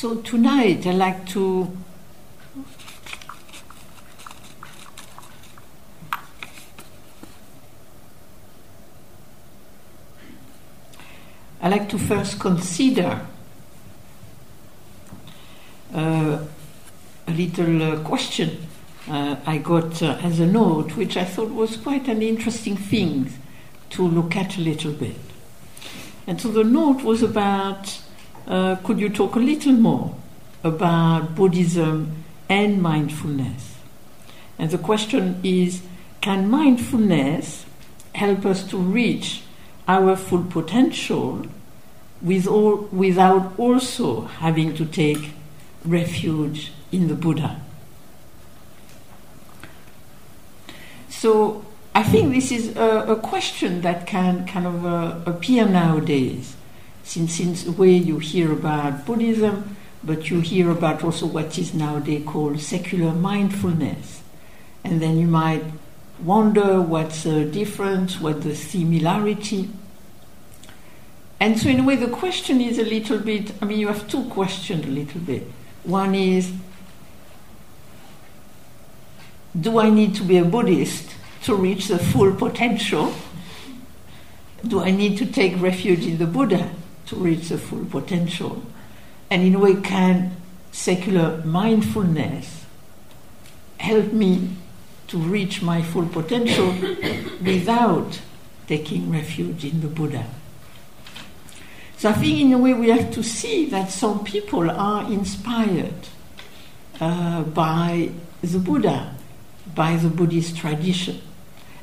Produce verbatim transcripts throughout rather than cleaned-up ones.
So tonight I'd like to I like to first consider uh, a little uh, question uh, I got uh, as a note, which I thought was quite an interesting thing to look at a little bit. And so the note was about, uh, could you talk a little more about Buddhism and mindfulness? And the question is, can mindfulness help us to reach our full potential with all, without also having to take refuge in the Buddha? So I think this is a, a question that can kind of uh, appear nowadays, since, since the way you hear about Buddhism, but you hear about also what is nowadays called secular mindfulness. And then you might wonder what's the difference, what the similarity. And so in a way the question is a little bit, I mean you have two questions a little bit. One is, do I need to be a Buddhist to reach the full potential? Do I need to take refuge in the Buddha to reach the full potential? And in a way, can secular mindfulness help me to reach my full potential without taking refuge in the Buddha? So I think in a way we have to see that some people are inspired uh, by the Buddha, by the Buddhist tradition.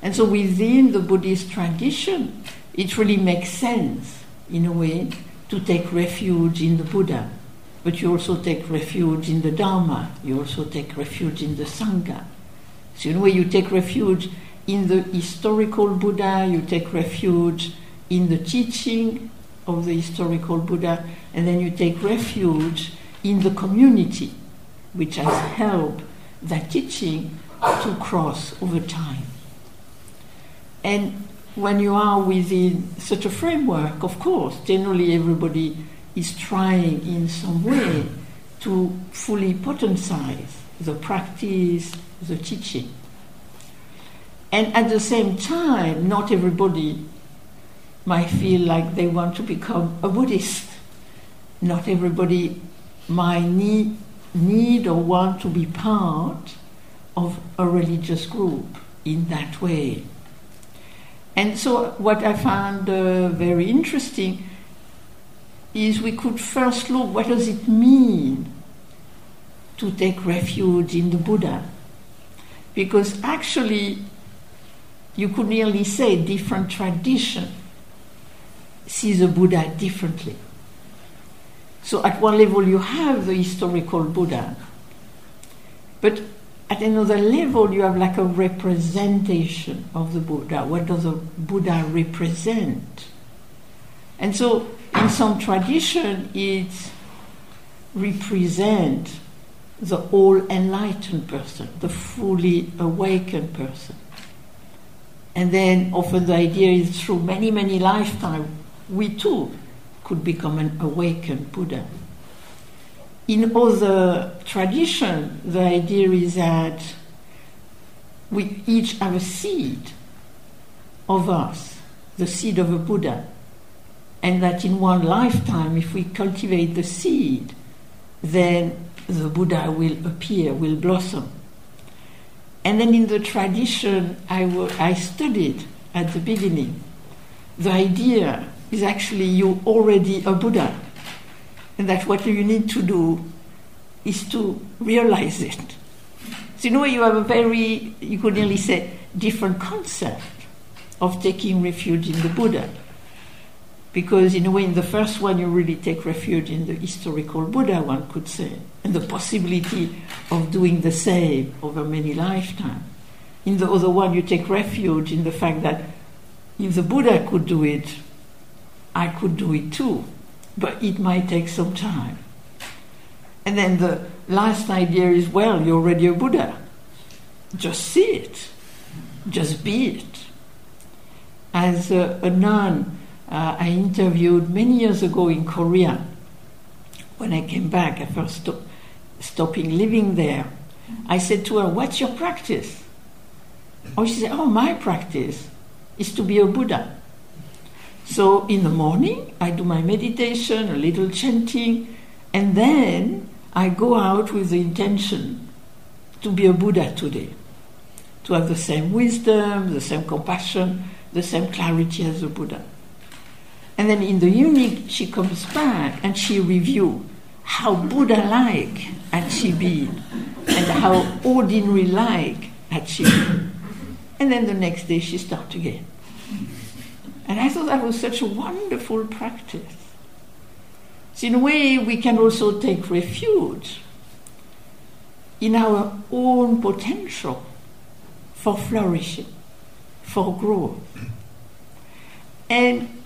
And so within the Buddhist tradition, it really makes sense, in a way, to take refuge in the Buddha. But you also take refuge in the Dharma, you also take refuge in the Sangha. So in a way you take refuge in the historical Buddha, you take refuge in the teaching of the historical Buddha, and then you take refuge in the community, which has helped that teaching to cross over time. And when you are within such a framework, of course, generally everybody is trying in some way to fully potentize the practice, the teaching. And at the same time, not everybody might feel like they want to become a Buddhist. Not everybody might need, need or want to be part of a religious group in that way. And so what I found uh, very interesting is we could first look what does it mean to take refuge in the Buddha. Because actually you could nearly say different tradition sees the Buddha differently. So at one level you have the historical Buddha, but at another level, you have like a representation of the Buddha. What does the Buddha represent? And so, in some tradition, it represents the all-enlightened person, the fully awakened person. And then, often the idea is through many, many lifetimes, we too could become an awakened Buddha. In other tradition, the idea is that we each have a seed of us, the seed of a Buddha, and that in one lifetime, if we cultivate the seed, then the Buddha will appear, will blossom. And then in the tradition I, w- I studied at the beginning, the idea is actually you're already a Buddha. And that what you need to do is to realize it. So in a way you have a very, you could nearly say, different concept of taking refuge in the Buddha. Because in a way in the first one you really take refuge in the historical Buddha, one could say, and the possibility of doing the same over many lifetimes. In the other one you take refuge in the fact that if the Buddha could do it, I could do it too. But it might take some time. And then the last idea is, well, you're already a Buddha. Just see it. Just be it. As a, a nun uh, I interviewed many years ago in Korea, when I came back after stop, stopping living there, I said to her, what's your practice? Oh, she said, oh, my practice is to be a Buddha. So in the morning, I do my meditation, a little chanting, and then I go out with the intention to be a Buddha today, to have the same wisdom, the same compassion, the same clarity as the Buddha. And then in the evening, she comes back and she reviews how Buddha-like had she been and how ordinary-like had she been. And then the next day she starts again. And I thought that was such a wonderful practice. So in a way, we can also take refuge in our own potential for flourishing, for growth. And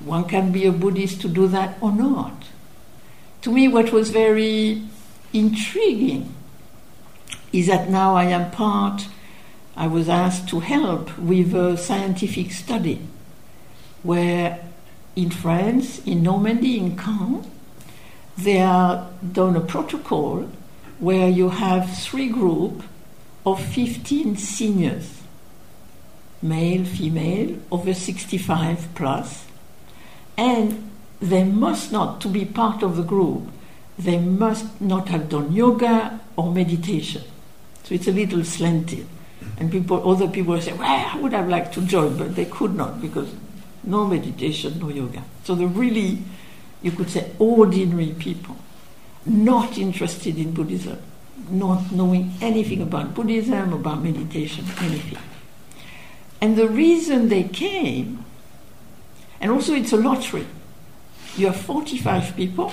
one can be a Buddhist to do that or not. To me, what was very intriguing is that now I am part, I was asked to help with a scientific study where in France, in Normandy, in Caen, they are done a protocol where you have three groups of fifteen seniors, male, female, over sixty-five plus, and they must not, to be part of the group, they must not have done yoga or meditation. So it's a little slanted. And people, other people say, well, I would have liked to join, but they could not because no meditation, no yoga. So they're really, you could say, ordinary people, not interested in Buddhism, not knowing anything about Buddhism, about meditation, anything. And the reason they came, and also it's a lottery. You have forty-five people,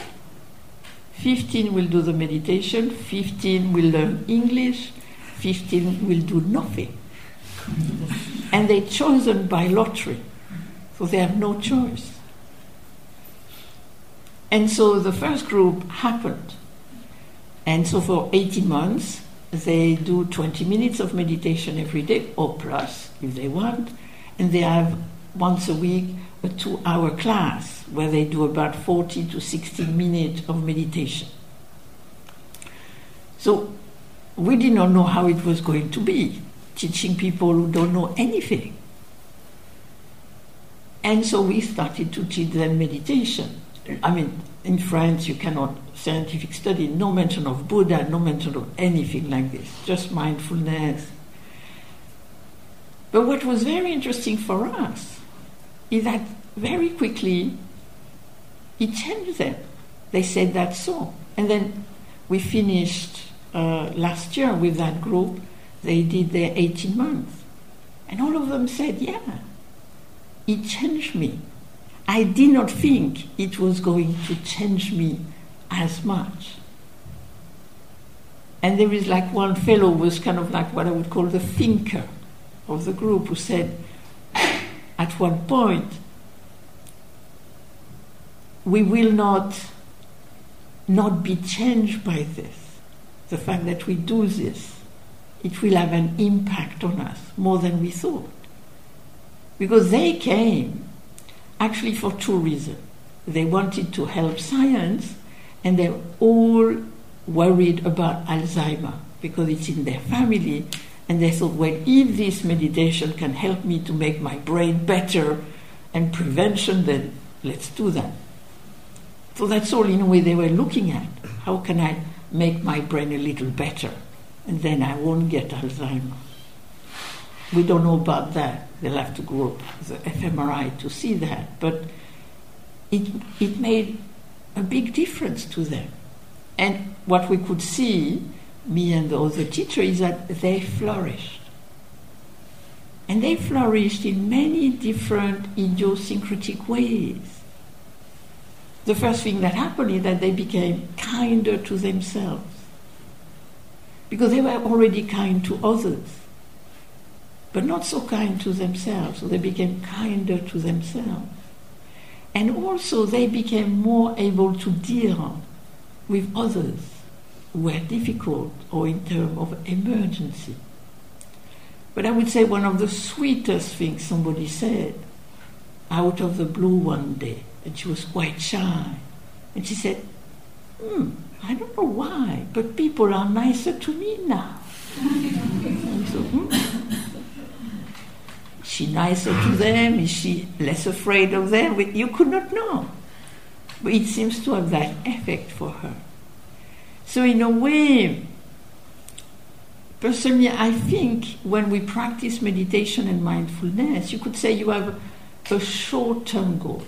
fifteen will do the meditation, fifteen will learn English, fifteen will do nothing. And they're chosen by lottery. So they have no choice. And so the first group happened. And so for eighteen months, they do twenty minutes of meditation every day, or plus, if they want. And they have once a week a two-hour class where they do about forty to sixty minutes of meditation. So we did not know how it was going to be, teaching people who don't know anything. And so we started to teach them meditation. I mean, in France, you cannot scientific study, no mention of Buddha, no mention of anything like this, just mindfulness. But what was very interesting for us is that very quickly it changed them. They said that's so. And then we finished uh, last year with that group. They did their eighteen months. And all of them said, yeah. It changed me. I did not think it was going to change me as much. And there is like one fellow who was kind of like what I would call the thinker of the group who said, at one point, we will not not be changed by this. The fact that we do this, it will have an impact on us more than we thought. Because they came actually for two reasons. They wanted to help science, and they're all worried about Alzheimer because it's in their family, and they thought, well, if this meditation can help me to make my brain better and prevention, then let's do that. So that's all in a way they were looking at. How can I make my brain a little better? And then I won't get Alzheimer. We don't know about that. They'll have to go up the fMRI to see that. But it it made a big difference to them. And what we could see, me and the other teacher, is that they flourished. And they flourished in many different idiosyncratic ways. The first thing that happened is that they became kinder to themselves. Because they were already kind to others, but not so kind to themselves, so they became kinder to themselves. And also they became more able to deal with others who were difficult or in terms of emergency. But I would say one of the sweetest things somebody said out of the blue one day, and she was quite shy, and she said, hmm, I don't know why, but people are nicer to me now. So, hmm? Is she nicer to them? Is she less afraid of them? You could not know. But it seems to have that effect for her. So in a way, personally, I think when we practice meditation and mindfulness, you could say you have a short-term goal.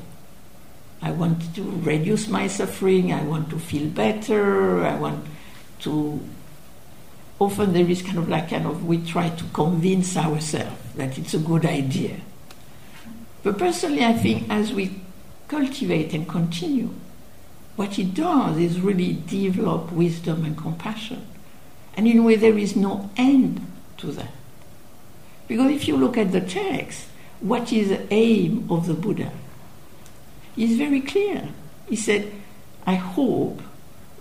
I want to reduce my suffering, I want to feel better, I want to... Often there is kind of like, kind of, we try to convince ourselves that it's a good idea. But personally, I think as we cultivate and continue, what it does is really develop wisdom and compassion. And in a way, there is no end to that. Because if you look at the text, what is the aim of the Buddha? It's very clear. He said, I hope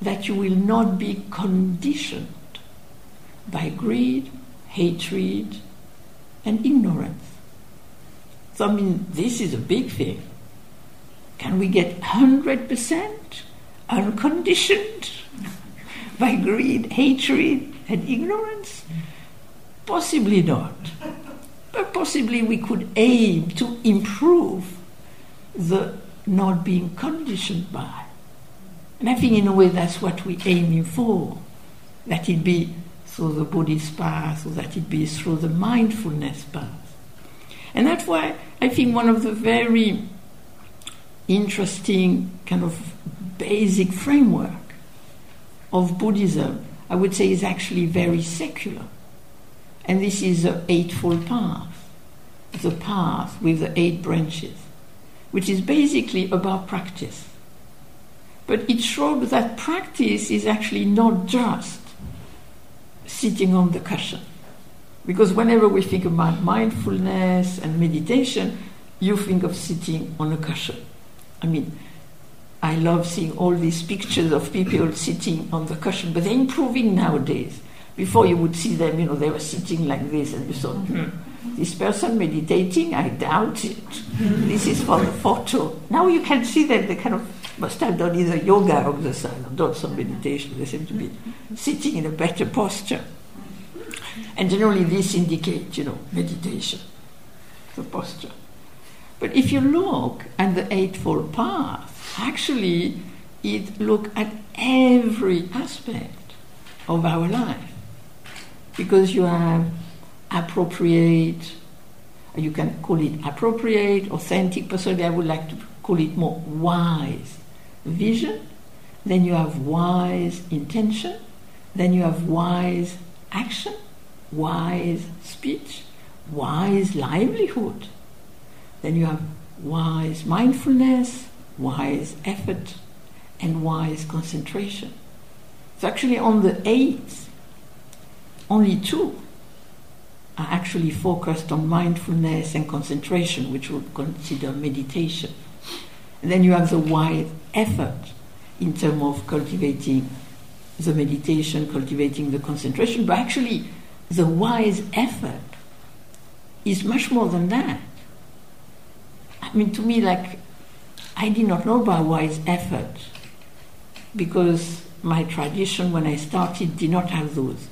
that you will not be conditioned by greed, hatred, and ignorance. So, I mean, this is a big thing. Can we get one hundred percent unconditioned by greed, hatred, and ignorance? Possibly not. But possibly we could aim to improve the not being conditioned by. And I think in a way that's what we're aiming for. That it be through the Buddhist path, or that it be through the mindfulness path. And that's why I think one of the very interesting kind of basic framework of Buddhism, I would say, is actually very secular. And this is the Eightfold Path, the path with the eight branches, which is basically about practice. But it showed that practice is actually not just sitting on the cushion. Because whenever we think about mindfulness and meditation, you think of sitting on a cushion. I mean, I love seeing all these pictures of people sitting on the cushion, but they're improving nowadays. Before you would see them, you know, they were sitting like this, and you thought, hmm, this person meditating, I doubt it. This is for the photo. Now you can see that they kind of must have done either yoga or exercise or done some meditation. They seem to be sitting in a better posture. And generally this indicates, you know, meditation, the posture. But if you look at the Eightfold Path, actually it looks at every aspect of our life. Because you have appropriate, you can call it appropriate, authentic, personally I would like to call it more wise vision. Then you have wise intention. Then you have wise action, wise speech, wise livelihood. Then you have wise mindfulness, wise effort, and wise concentration. So actually on the eight, only two are actually focused on mindfulness and concentration, which we would consider meditation. And then you have the wise effort in terms of cultivating the meditation, cultivating the concentration. But actually, the wise effort is much more than that. I mean, to me, like, I did not know about wise effort because my tradition when I started did not have those.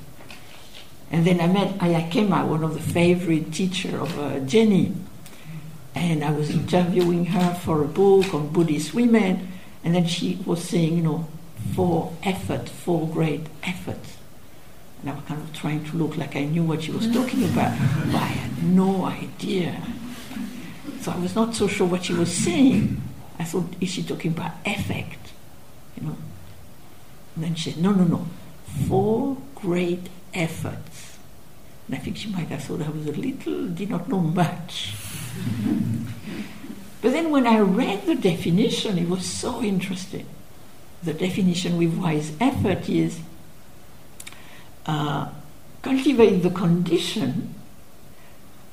And then I met Ayakema, one of the favorite teachers of uh, Jenny. And I was interviewing her for a book on Buddhist women. And then she was saying, you know, four effort, four great efforts. And I was kind of trying to look like I knew what she was talking about, but I had no idea. So I was not so sure what she was saying. I thought, is she talking about effect? You know. And then she said, no, no, no. Four great efforts. And I think she might have thought I was a little, did not know much. But then when I read the definition, it was so interesting. The definition with wise effort is uh, cultivate the condition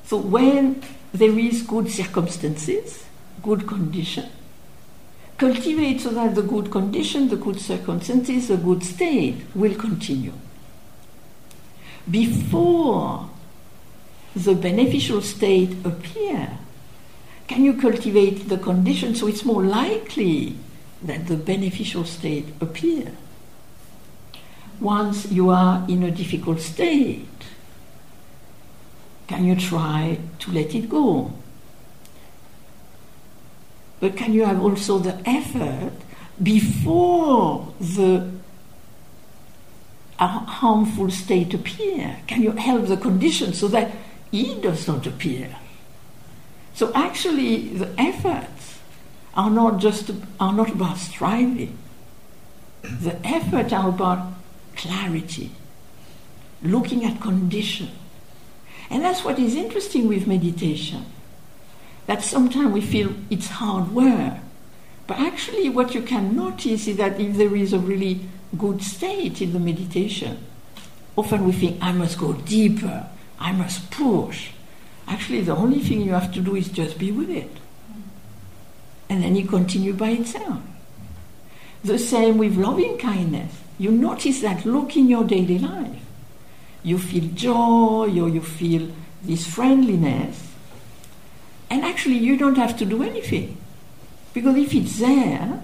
so when there is good circumstances, good condition. Cultivate so that the good condition, the good circumstances, the good state will continue. Before the beneficial state appears, can you cultivate the condition so it's more likely that the beneficial state appear. Once you are in a difficult state, can you try to let it go? But can you have also the effort before the harmful state appear? Can you help the condition so that it does not appear? So actually the efforts are not just are not about striving. The efforts are about clarity, looking at condition. And that's what is interesting with meditation, that sometimes we feel it's hard work. But actually what you can notice is that if there is a really good state in the meditation, often we think, I must go deeper, I must push. Actually, the only thing you have to do is just be with it. And then it continues by itself. The same with loving kindness. You notice that look in your daily life. You feel joy, or you feel this friendliness. And actually, you don't have to do anything. Because if it's there,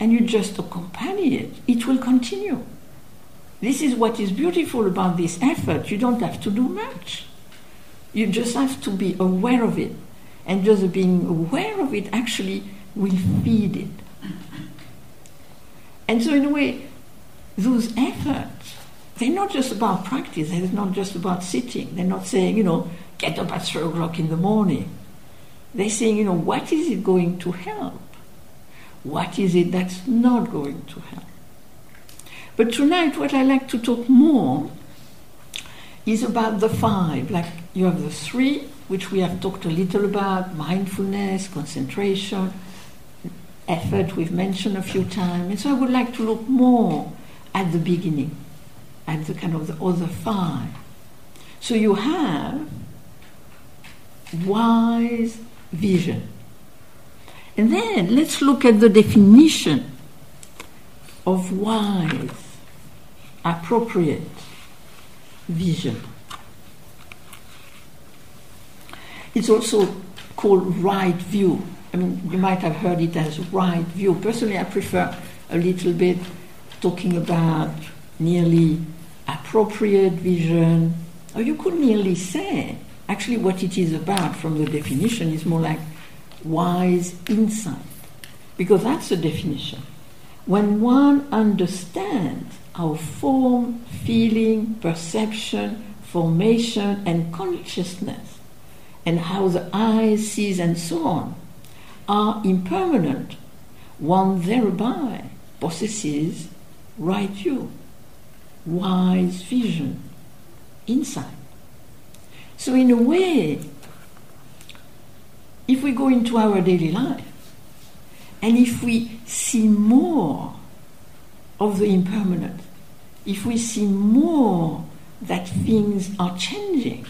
and you just accompany it, it will continue. This is what is beautiful about this effort. You don't have to do much. You just have to be aware of it. And just being aware of it actually will feed it. And so in a way, those efforts, they're not just about practice. They're not just about sitting. They're not saying, you know, get up at three o'clock in the morning. They're saying, you know, what is it going to help? What is it that's not going to help? But tonight what I like to talk more is about the five. Like you have the three, which we have talked a little about, mindfulness, concentration, effort we've mentioned a few times. And so I would like to look more at the beginning, at the kind of the other five. So you have wise vision. And then let's look at the definition of wise, appropriate vision. It's also called right view. I mean, you might have heard it as right view. Personally, I prefer a little bit talking about nearly appropriate vision. Or you could nearly say, actually what it is about from the definition is more like wise insight, because that's the definition. When one understands how form, feeling, perception, formation and consciousness, and how the eye sees and so on, are impermanent, one thereby possesses right view, wise vision, insight. So in a way, if we go into our daily life, and if we see more of the impermanent, if we see more that things are changing,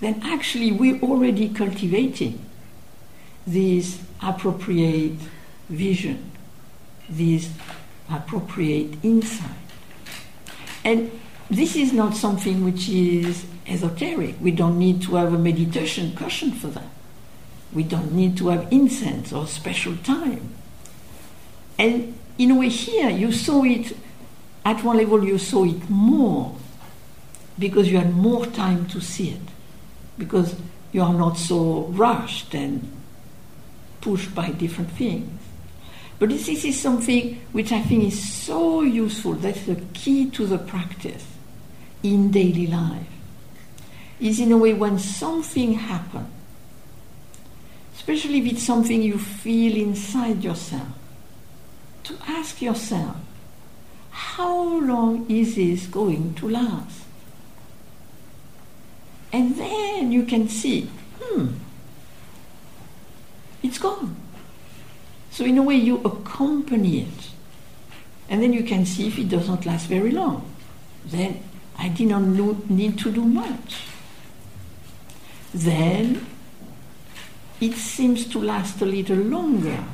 then actually we're already cultivating this appropriate vision, this appropriate insight. And this is not something which is esoteric. We don't need to have a meditation cushion for that. We don't need to have incense or special time. And in a way here, you saw it, at one level you saw it more, because you had more time to see it, because you are not so rushed and pushed by different things. But this is something which I think is so useful, that's the key to the practice in daily life, is in a way when something happens, especially if it's something you feel inside yourself, to ask yourself, how long is this going to last? And then you can see, hmm, it's gone. So in a way you accompany it. And then you can see if it doesn't last very long. Then I did not need to do much. Then it seems to last a little longer,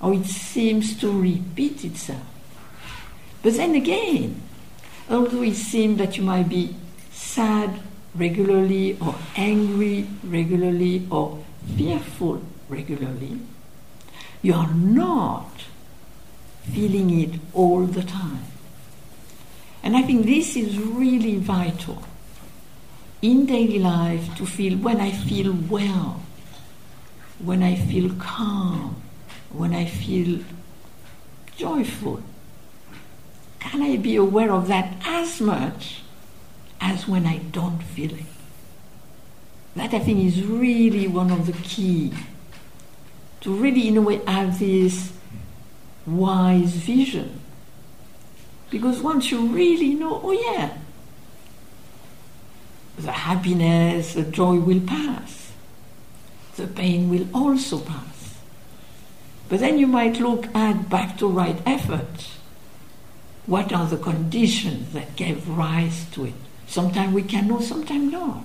or it seems to repeat itself. But then again, although it seems that you might be sad regularly, or angry regularly, or fearful regularly, You're not feeling it all the time. And I think this is really vital in daily life, to feel when I feel well, when I feel calm, when I feel joyful. Can I be aware of that as much as when I don't feel it? That, I think, is really one of the key, to really, in a way, have this wise vision. Because once you really know, oh yeah, the happiness, the joy will pass. The pain will also pass. But then you might look at back to right effort. What are the conditions that gave rise to it? Sometimes we can know, sometimes not.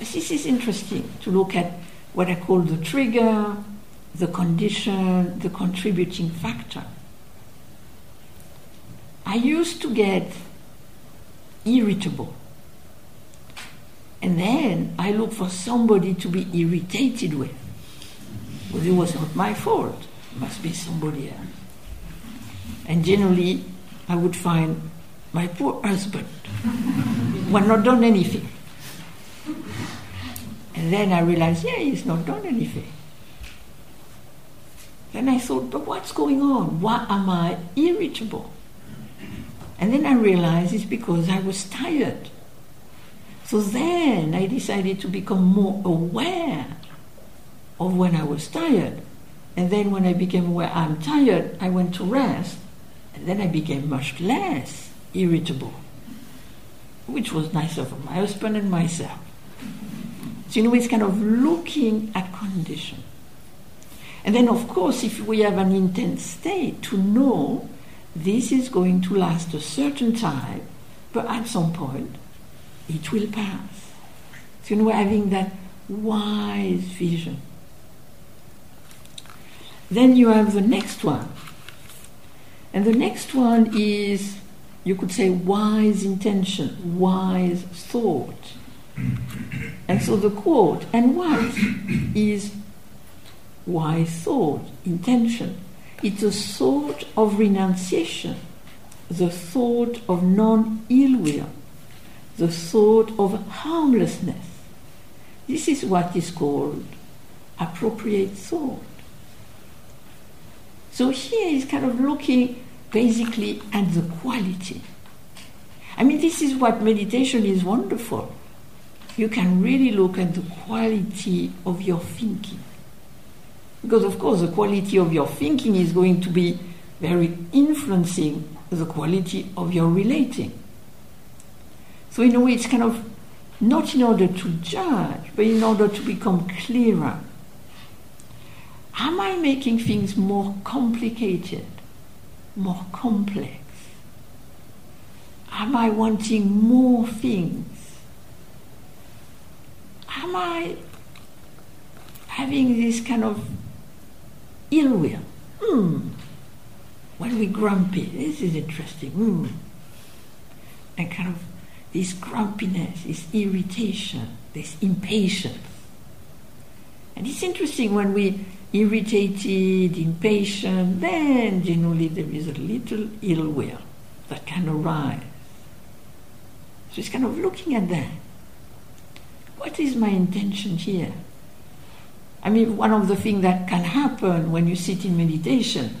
But this is interesting, to look at what I call the trigger, the condition, the contributing factor. I used to get irritable. And then I look for somebody to be irritated with. Well, it was not my fault. It must be somebody else. And generally, I would find my poor husband who had not done anything. And then I realized, yeah, he's not done anything. Then I thought, but what's going on? Why am I irritable? And then I realized it's because I was tired. So then I decided to become more aware of when I was tired. And then when I became aware I'm tired, I went to rest. And then I became much less irritable, which was nicer for my husband and myself. So, you know, it's kind of looking at condition. And then, of course, if we have an intense state, to know this is going to last a certain time, but at some point, it will pass. So, you know, having that wise vision. Then you have the next one. And the next one is, you could say, wise intention, wise thought. And so the quote, and what is wise thought, intention? It's a thought of renunciation, the thought of non-ill will, the thought of harmlessness. This is what is called appropriate thought. So here is kind of looking basically at the quality. I mean, this is what meditation is wonderful. You can really look at the quality of your thinking. Because, of course, the quality of your thinking is going to be very influencing the quality of your relating. So in a way, it's kind of not in order to judge, but in order to become clearer. Am I making things more complicated, more complex? Am I wanting more things? Am I having this kind of ill will? Hmm. When we're grumpy, this is interesting. Hmm. And kind of this grumpiness, this irritation, this impatience. And it's interesting when we irritated, impatient, then generally there is a little ill will that can arise. So it's kind of looking at that. What is my intention here? I mean, one of the things that can happen when you sit in meditation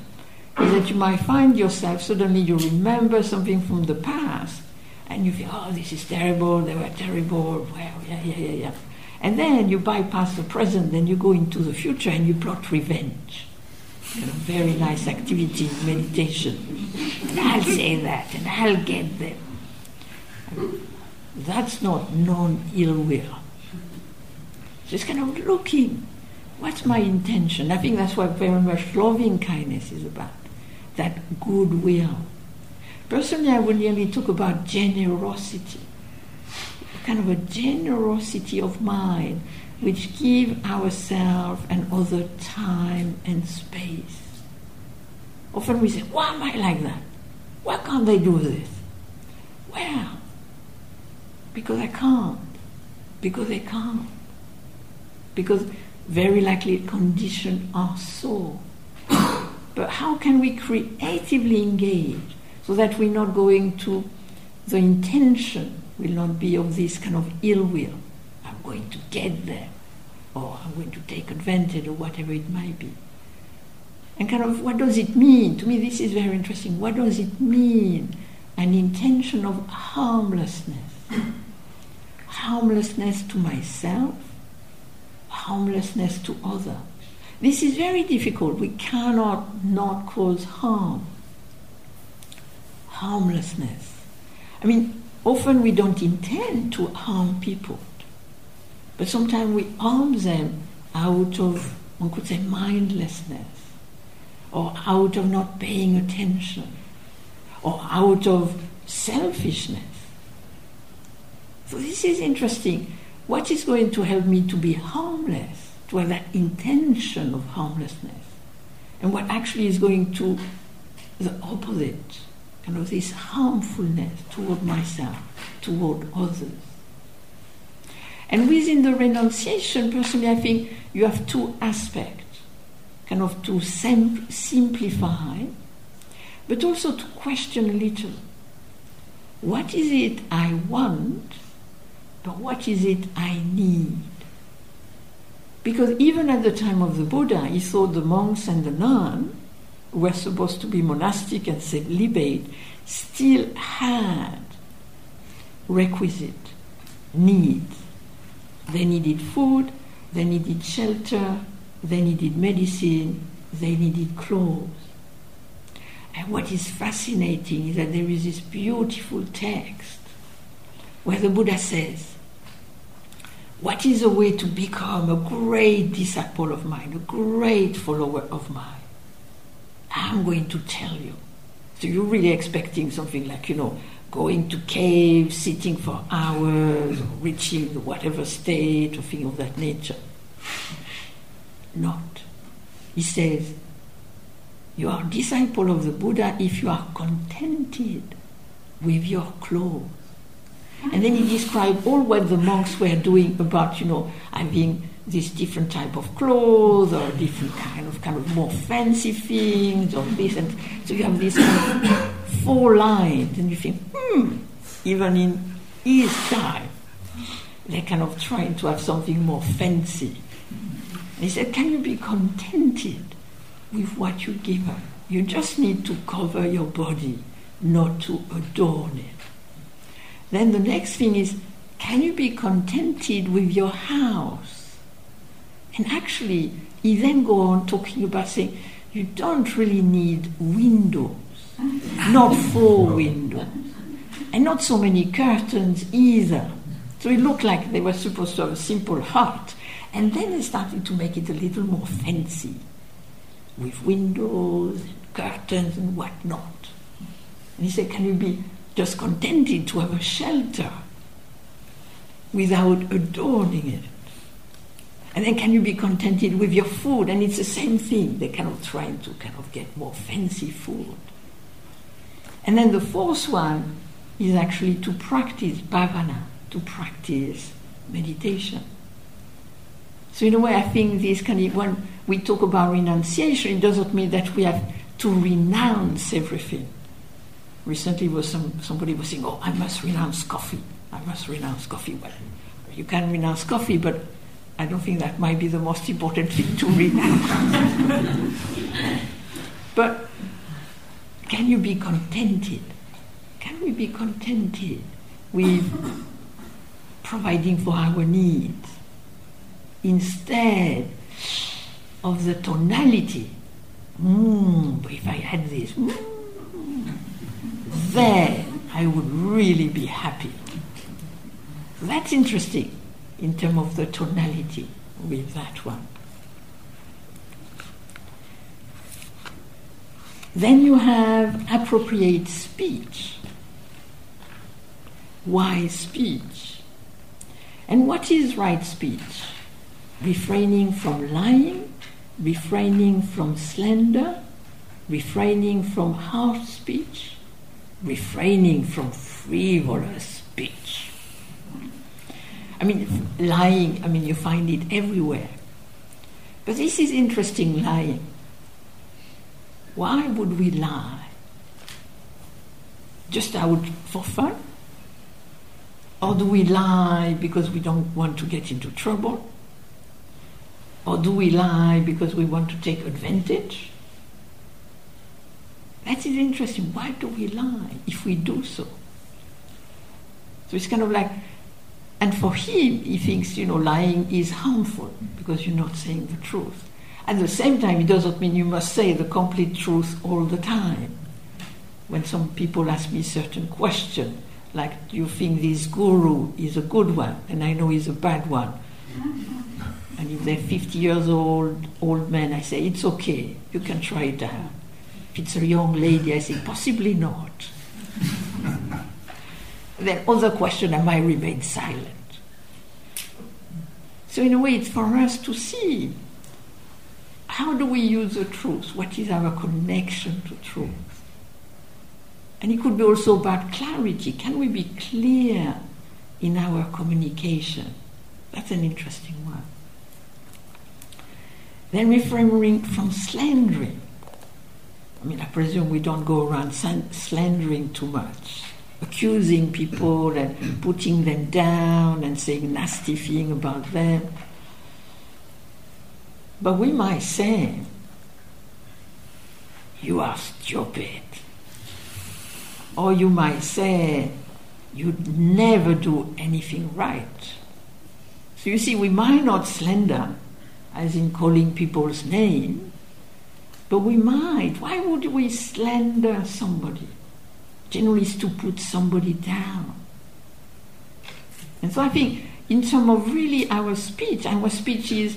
is that you might find yourself, suddenly you remember something from the past, and you feel, oh, this is terrible, they were terrible, well, yeah, yeah, yeah, yeah. And then you bypass the present, then you go into the future and you plot revenge. Kind of very nice activity in meditation. And I'll say that, and I'll get them. That's not non-ill will. Just kind of looking, what's my intention? I think that's what very much loving kindness is about, that goodwill. Personally, I would nearly talk about generosity. Kind of a generosity of mind, which give ourselves and other time and space. Often we say, why am I like that? Why can't they do this? Well, because I can't. Because they can't. Because very likely it conditioned our soul but how can we creatively engage so that we're not going to, the intention will not be of this kind of ill will, I'm going to get there, or I'm going to take advantage, or whatever it might be. And kind of, what does it mean? To me, this is very interesting. What does it mean? An intention of harmlessness. Harmlessness to myself, harmlessness to others. This is very difficult. We cannot not cause harm. Harmlessness. I mean, often we don't intend to harm people, but sometimes we harm them out of, one could say, mindlessness, or out of not paying attention, or out of selfishness. So this is interesting. What is going to help me to be harmless, to have that intention of harmlessness? And what actually is going to the opposite, kind of this harmfulness toward myself, toward others? And within the renunciation, personally, I think you have two aspects, kind of to sem- simplify, but also to question a little. What is it I want, but what is it I need? Because even at the time of the Buddha, he thought the monks and the nuns, who were supposed to be monastic and celibate, still had requisite needs. They needed food, they needed shelter, they needed medicine, they needed clothes. And what is fascinating is that there is this beautiful text where the Buddha says, what is a way to become a great disciple of mine, a great follower of mine? I'm going to tell you. So you're really expecting something like, you know, going to caves, sitting for hours, or reaching whatever state, or thing of that nature. Not. He says, you are a disciple of the Buddha if you are contented with your clothes. And then he described all what the monks were doing about, you know, having this different type of clothes, or different kind of kind of more fancy things, or this, and so you have this kind of four lines, and you think, hmm, even in his time, they're kind of trying to have something more fancy. And he said, can you be contented with what you give up? You just need to cover your body, not to adorn it. Then the next thing is, can you be contented with your house? And actually, he then goes on talking about saying, you don't really need windows, not four windows, and not so many curtains either. So it looked like they were supposed to have a simple hut, and then they started to make it a little more fancy, with windows and curtains and whatnot. And he said, can you be just contented to have a shelter without adorning it? And then can you be contented with your food? And it's the same thing. They're kind of trying to kind of get more fancy food. And then the fourth one is actually to practice bhavana, to practice meditation. So in a way, I think this kind of, when we talk about renunciation, it doesn't mean that we have to renounce everything. Recently, was some, somebody was saying, oh, I must renounce coffee. I must renounce coffee. Well, you can renounce coffee, but I don't think that might be the most important thing to renounce. But can you be contented? Can we be contented with providing for our needs instead of the tonality? Mm, but if I had this, mm, then I would really be happy. That's interesting in terms of the tonality with that one. Then you have appropriate speech, wise speech. And what is right speech? Refraining from lying, refraining from slander, refraining from harsh speech, refraining from frivolous speech. I mean, lying, I mean, you find it everywhere. But this is interesting, lying. Why would we lie? Just out for fun? Or do we lie because we don't want to get into trouble? Or do we lie because we want to take advantage? That is interesting. Why do we lie if we do so? So it's kind of like, and for him, he thinks, you know, lying is harmful because you're not saying the truth. At the same time, it doesn't mean you must say the complete truth all the time. When some people ask me certain questions, like, do you think this guru is a good one? And I know he's a bad one. And if they're fifty years old, old man, I say, it's okay, you can try it out. If it's a young lady, I say, possibly not. Then other question, I might remain silent. So in a way, it's for us to see, how do we use the truth? What is our connection to truth? And it could be also about clarity. Can we be clear in our communication? That's an interesting one. Then refraining from slandering. I mean, I presume we don't go around slandering too much, accusing people and putting them down and saying nasty things about them. But we might say, you are stupid. Or you might say, you'd never do anything right. So you see, we might not slander, as in calling people's name, but we might. Why would we slander somebody? Generally it's to put somebody down. And so I think, in terms of really our speech, our speech is,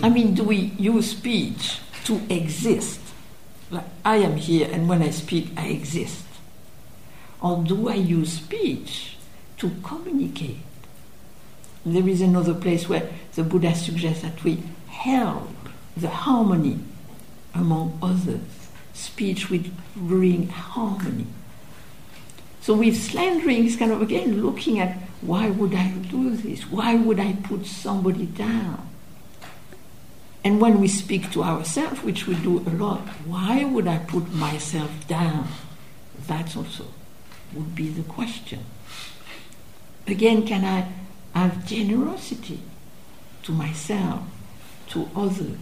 I mean, do we use speech to exist? Like, I am here, and when I speak, I exist. Or do I use speech to communicate? There is another place where the Buddha suggests that we help the harmony among others. Speech will bring harmony. So with slandering, it's kind of, again, looking at, why would I do this? Why would I put somebody down? And when we speak to ourselves, which we do a lot, why would I put myself down? That's also would be the question. Again, can I have generosity to myself, to others?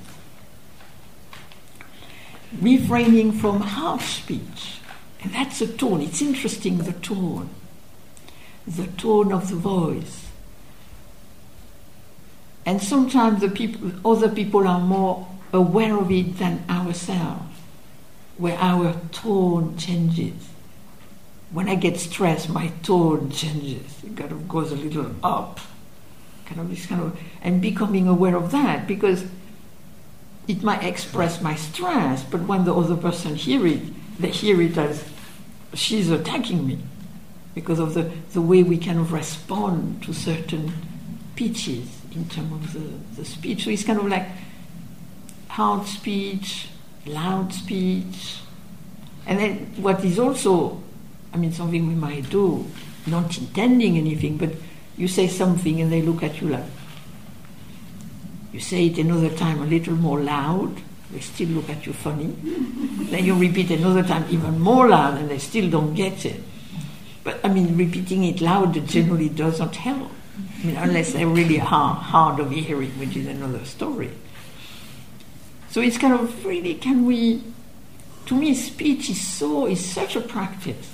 Refraining from harsh speech. And that's the tone. It's interesting, the tone. The tone of the voice. And sometimes the people, other people are more aware of it than ourselves, where our tone changes. When I get stressed, my tone changes. It kind of goes a little up, kind of this kind of, and becoming aware of that, because it might express my stress, but when the other person hear it, they hear it as she's attacking me, because of the, the way we kind of respond to certain pitches in terms of the, the speech. So it's kind of like hard speech, loud speech, and then what is also, I mean, something we might do, not intending anything, but you say something and they look at you like, you say it another time a little more loud, they still look at you funny. Then you repeat another time even more loud and they still don't get it. But, I mean, repeating it louder generally doesn't help. I mean, unless they're really hard, hard of hearing, which is another story. So it's kind of really, can we... To me, speech is so, is such a practice.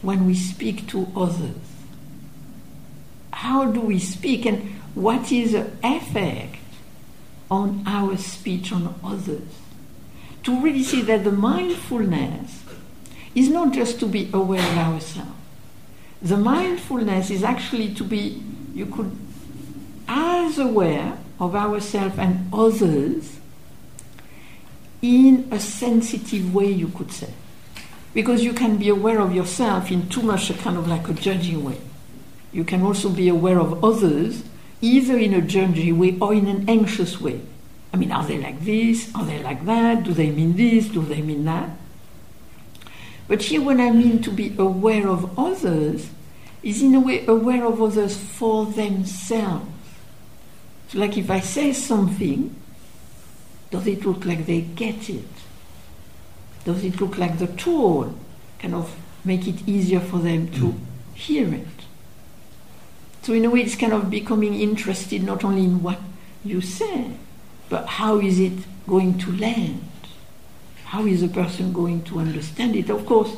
When we speak to others, how do we speak and what is the effect on our speech on others? To really see that the mindfulness is not just to be aware of ourselves. The mindfulness is actually to be, you could, as aware of ourselves and others in a sensitive way, you could say. Because you can be aware of yourself in too much a kind of like a judging way. You can also be aware of others, either in a judging way or in an anxious way. I mean, are they like this? Are they like that? Do they mean this? Do they mean that? But here what I mean to be aware of others is in a way aware of others for themselves. So like if I say something, Does it look like they get it? Does it look like the tool kind of make it easier for them to mm. hear it? So in a way it's kind of becoming interested not only in what you say, but how is it going to land? How is a person going to understand it? Of course,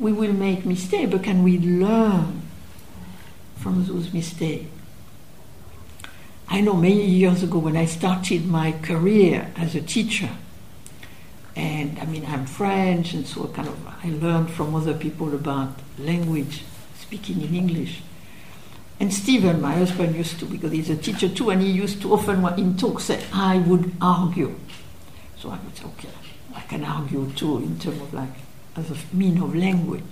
we will make mistakes, but can we learn from those mistakes? I know many years ago when I started my career as a teacher, and I mean I'm French, and so kind of I learned from other people about language, speaking in English. And Stephen, my husband, used to, because he's a teacher too, and he used to often in talks say, I would argue. So I would say, okay, I can argue too in terms of like, as a mean of language.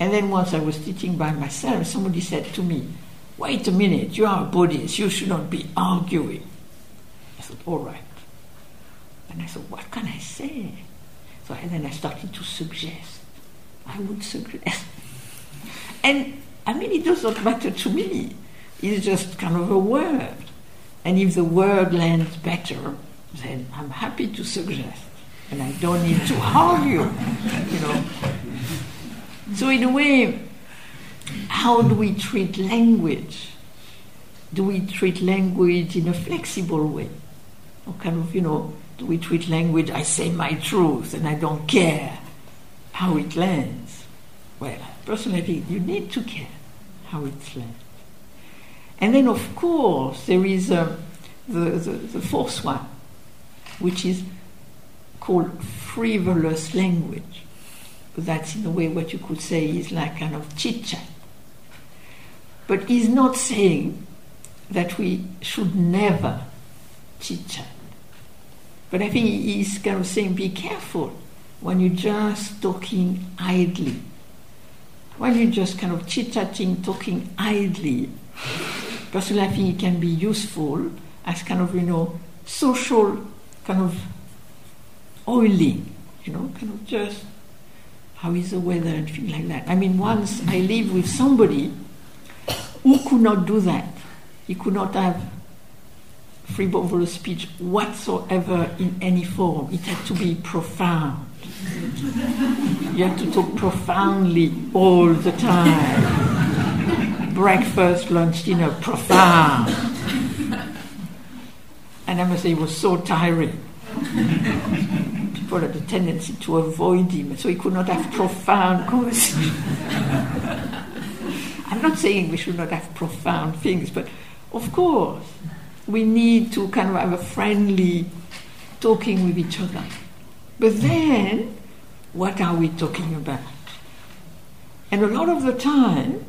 And then once I was teaching by myself, somebody said to me, wait a minute, you are a Buddhist, you should not be arguing. I thought, all right. And I thought, what can I say? So I, then I started to suggest. I would suggest. And I mean, it does not matter to me. It's just kind of a word. And if the word lands better, then I'm happy to suggest. And I don't need to argue, you know. So in a way, how do we treat language? Do we treat language in a flexible way? Or kind of, you know, do we treat language, I say my truth and I don't care how it lands? Well, personally, you need to care how it lands. And then, of course, there is um, the, the, the fourth one, which is called frivolous language. That's in a way what you could say is like kind of chit-chat. But he's not saying that we should never chit-chat. But I think he's kind of saying be careful when you're just talking idly. When you're just kind of chit-chatting, talking idly, personally I think it can be useful as kind of, you know, social kind of oiling, you know, kind of just how is the weather and things like that. I mean, once I lived with somebody who could not do that. He could not have frivolous speech whatsoever in any form. It had to be profound. You had to talk profoundly all the time. Breakfast, lunch, dinner, profound. And I must say, it was so tiring. People had a tendency to avoid him, so he could not have profound conversation. I'm not saying we should not have profound things, but of course we need to kind of have a friendly talking with each other. But then, what are we talking about? And a lot of the time,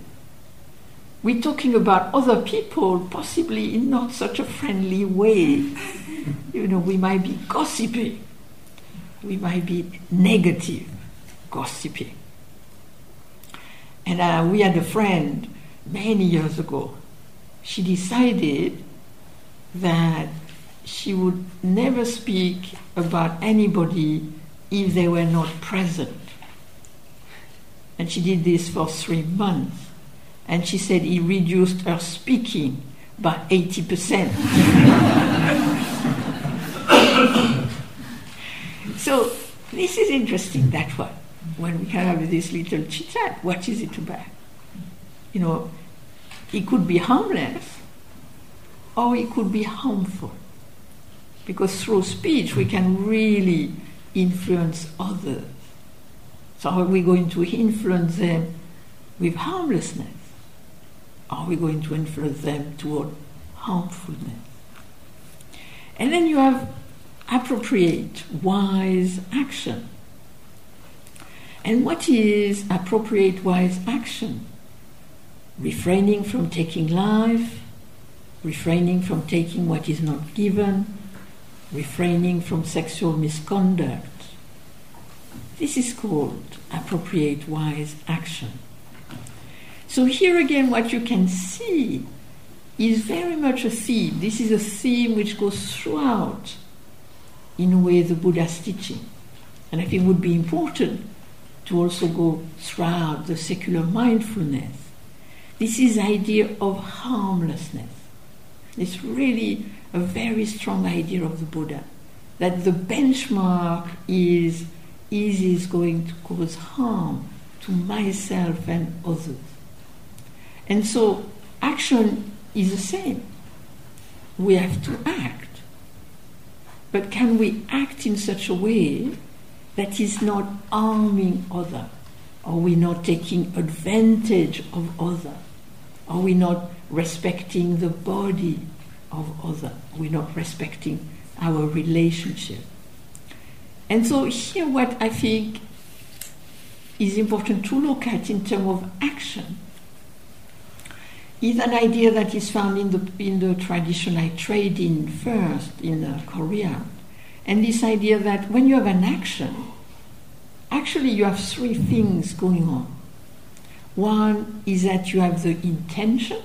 we're talking about other people, possibly in not such a friendly way. You know, we might be gossiping. We might be negative gossiping. And uh, we had a friend many years ago. She decided that she would never speak about anybody if they were not present. And she did this for three months. And she said he reduced her speaking by eighty percent. So this is interesting, that one, when we have this little chit-chat, what is it about? You know, it could be harmless or it could be harmful, because through speech we can really influence others. So are we going to influence them with harmlessness? Are we going to influence them toward harmfulness? And then you have appropriate, wise action. And what is appropriate, wise action? Refraining from taking life, refraining from taking what is not given, refraining from sexual misconduct. This is called appropriate, wise action. So here again, what you can see is very much a theme. This is a theme which goes throughout, in a way, the Buddha's teaching. And I think it would be important to also go throughout the secular mindfulness. This is the idea of harmlessness. It's really a very strong idea of the Buddha. that the benchmark is, is this going to cause harm to myself and others? And so action is the same. We have to act. But can we act in such a way that is not harming others? Are we not taking advantage of others? Are we not respecting the body of others? Are we not respecting our relationship? And so here what I think is important to look at in terms of action is an idea that is found in the, in the tradition I trade in first, in uh, Korea. And this idea that when you have an action, actually you have three things going on. One is that you have the intention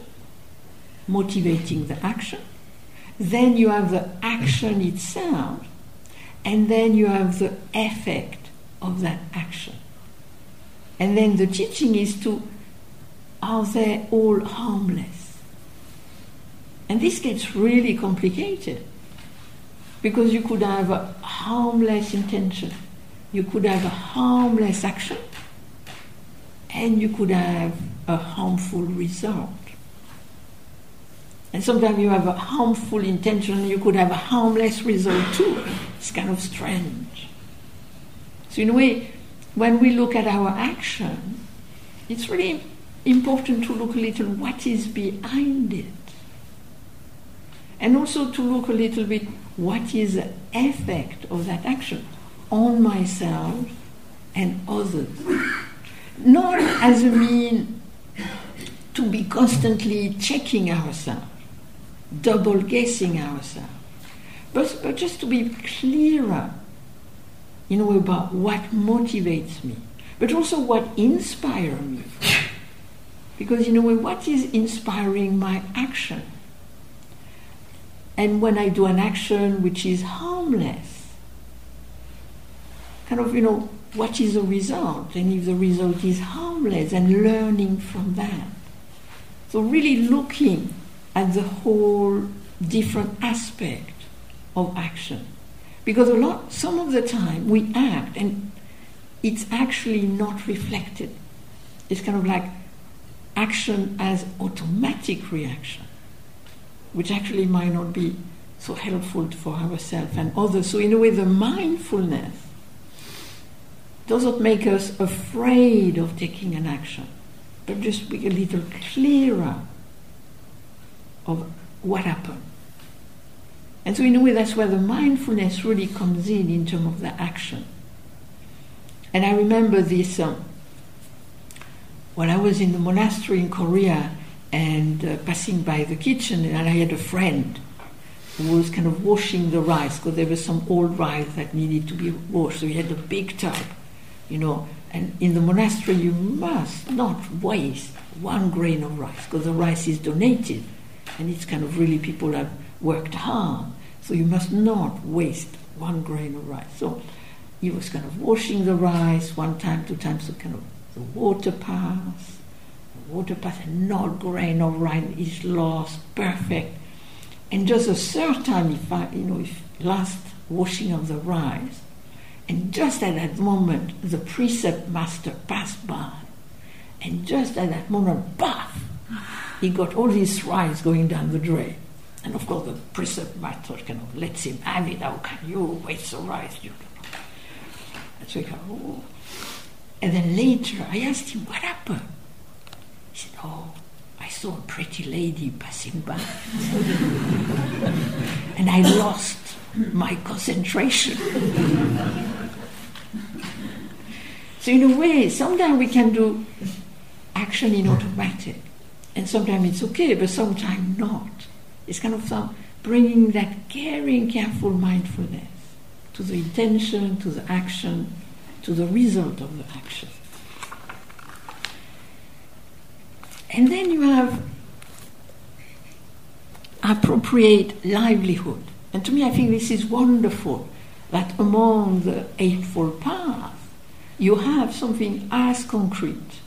motivating the action. Then you have the action itself. And then you have the effect of that action. And then the teaching is to, are they all harmless? And this gets really complicated, because you could have a harmless intention, you could have a harmless action, and you could have a harmful result. And sometimes you have a harmful intention, you could have a harmless result too. It's kind of strange. So in a way, when we look at our action, it's really important to look a little what is behind it, and also to look a little bit what is the effect of that action on myself and others, not as a mean to be constantly checking ourselves, double guessing ourselves, but, but just to be clearer in a way about what motivates me, but also what inspires me. Because in a way, what is inspiring my action? And when I do an action which is harmless, kind of, you know, what is the result? And if the result is harmless, and learning from that. So really looking at the whole different aspect of action. Because a lot, some of the time we act and it's actually not reflected. It's kind of like action as automatic reaction, which actually might not be so helpful for ourselves and others. So in a way, the mindfulness doesn't make us afraid of taking an action, but just be a little clearer of what happened. And so in a way, that's where the mindfulness really comes in, in terms of the action. And I remember this um, when I was in the monastery in Korea and uh, passing by the kitchen, and I had a friend who was kind of washing the rice, because there was some old rice that needed to be washed, so he had a big tub, you know. And in the monastery, you must not waste one grain of rice, because the rice is donated, and it's kind of really people have worked hard, so you must not waste one grain of rice. So he was kind of washing the rice one time, two times, so kind of the water pass, the water pass, and not grain of rice is lost, perfect. And just a third time, if I, you know, if last washing of the rice, and just at that moment, the precept master passed by, and just at that moment, baf, he got all this rice going down the drain. And of course, the precept master kind of lets him have it. How can you waste the rice? You don't know. And so he goes, oh. And then later, I asked him, what happened? He said, oh, I saw a pretty lady passing by. And I lost my concentration. So in a way, sometimes we can do action in automatic. And sometimes it's okay, but sometimes not. It's kind of some bringing that caring, careful mindfulness to the intention, to the action, to the result of the action. And then you have appropriate livelihood. And to me, I think this is wonderful, that among the Eightfold Path, you have something as concrete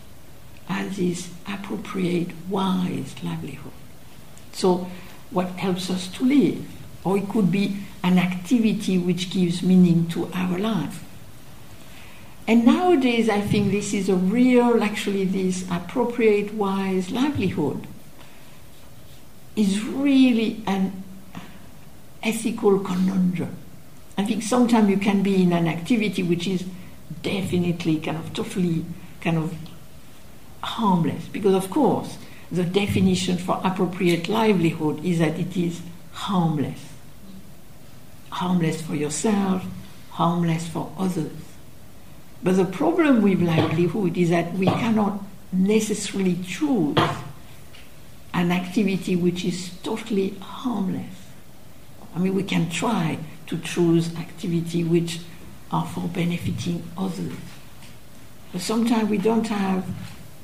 as this appropriate, wise livelihood. So what helps us to live? or it could be an activity which gives meaning to our life. And nowadays, I think this is a real, actually this appropriate, wise livelihood is really an ethical conundrum. I think sometimes you can be in an activity which is definitely kind of totally kind of harmless, because of course the definition for appropriate livelihood is that it is harmless. Harmless for yourself, harmless for others. But the problem with livelihood is that we cannot necessarily choose an activity which is totally harmless. I mean, we can try to choose activity which are for benefiting others. But sometimes we don't have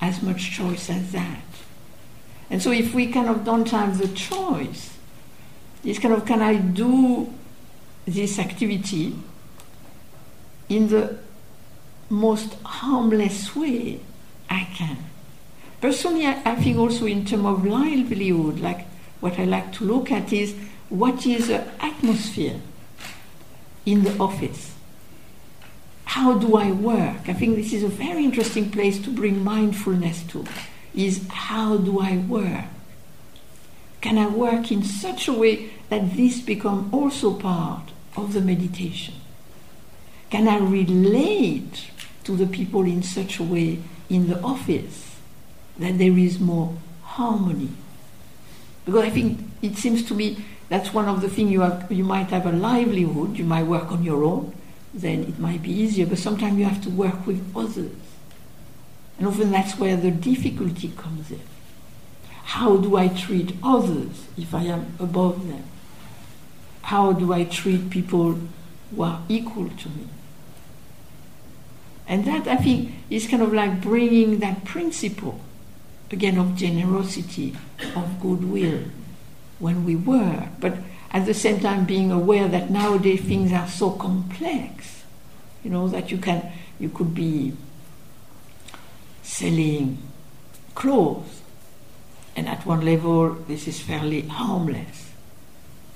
as much choice as that. And so if we kind of don't have the choice, it's kind of, can I do this activity in the most harmless way I can? Personally, I, I think also in terms of livelihood, like what I like to look at is what is the atmosphere in the office? How do I work? I think this is a very interesting place to bring mindfulness to, is how do I work? Can I work in such a way that this becomes also part of the meditation? Can I relate to the people in such a way in the office that there is more harmony? Because I think it seems to me that's one of the things you have, you might have a livelihood, you might work on your own, then it might be easier, but sometimes you have to work with others. And often that's where the difficulty comes in. How do I treat others if I am above them? How do I treat people who are equal to me? And that, I think, is kind of like bringing that principle, again, of generosity, of goodwill, when we work. But at the same time, being aware that nowadays things are so complex, you know, that you can, you could be selling clothes, and at one level this is fairly harmless,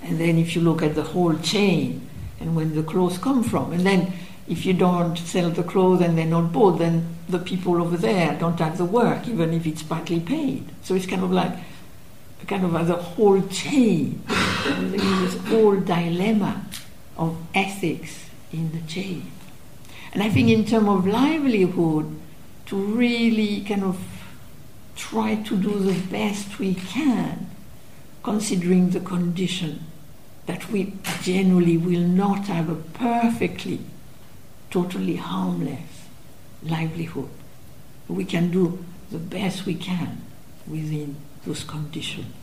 and then if you look at the whole chain and when the clothes come from, and then if you don't sell the clothes and they're not bought, then the people over there don't have the work, even if it's partly paid. So it's kind of like kind of like the whole chain, and there is this whole dilemma of ethics in the chain. And I think in terms of livelihood, to really kind of try to do the best we can, considering the condition that we generally will not have a perfectly, totally harmless livelihood. We can do the best we can within those conditions.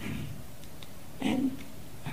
And I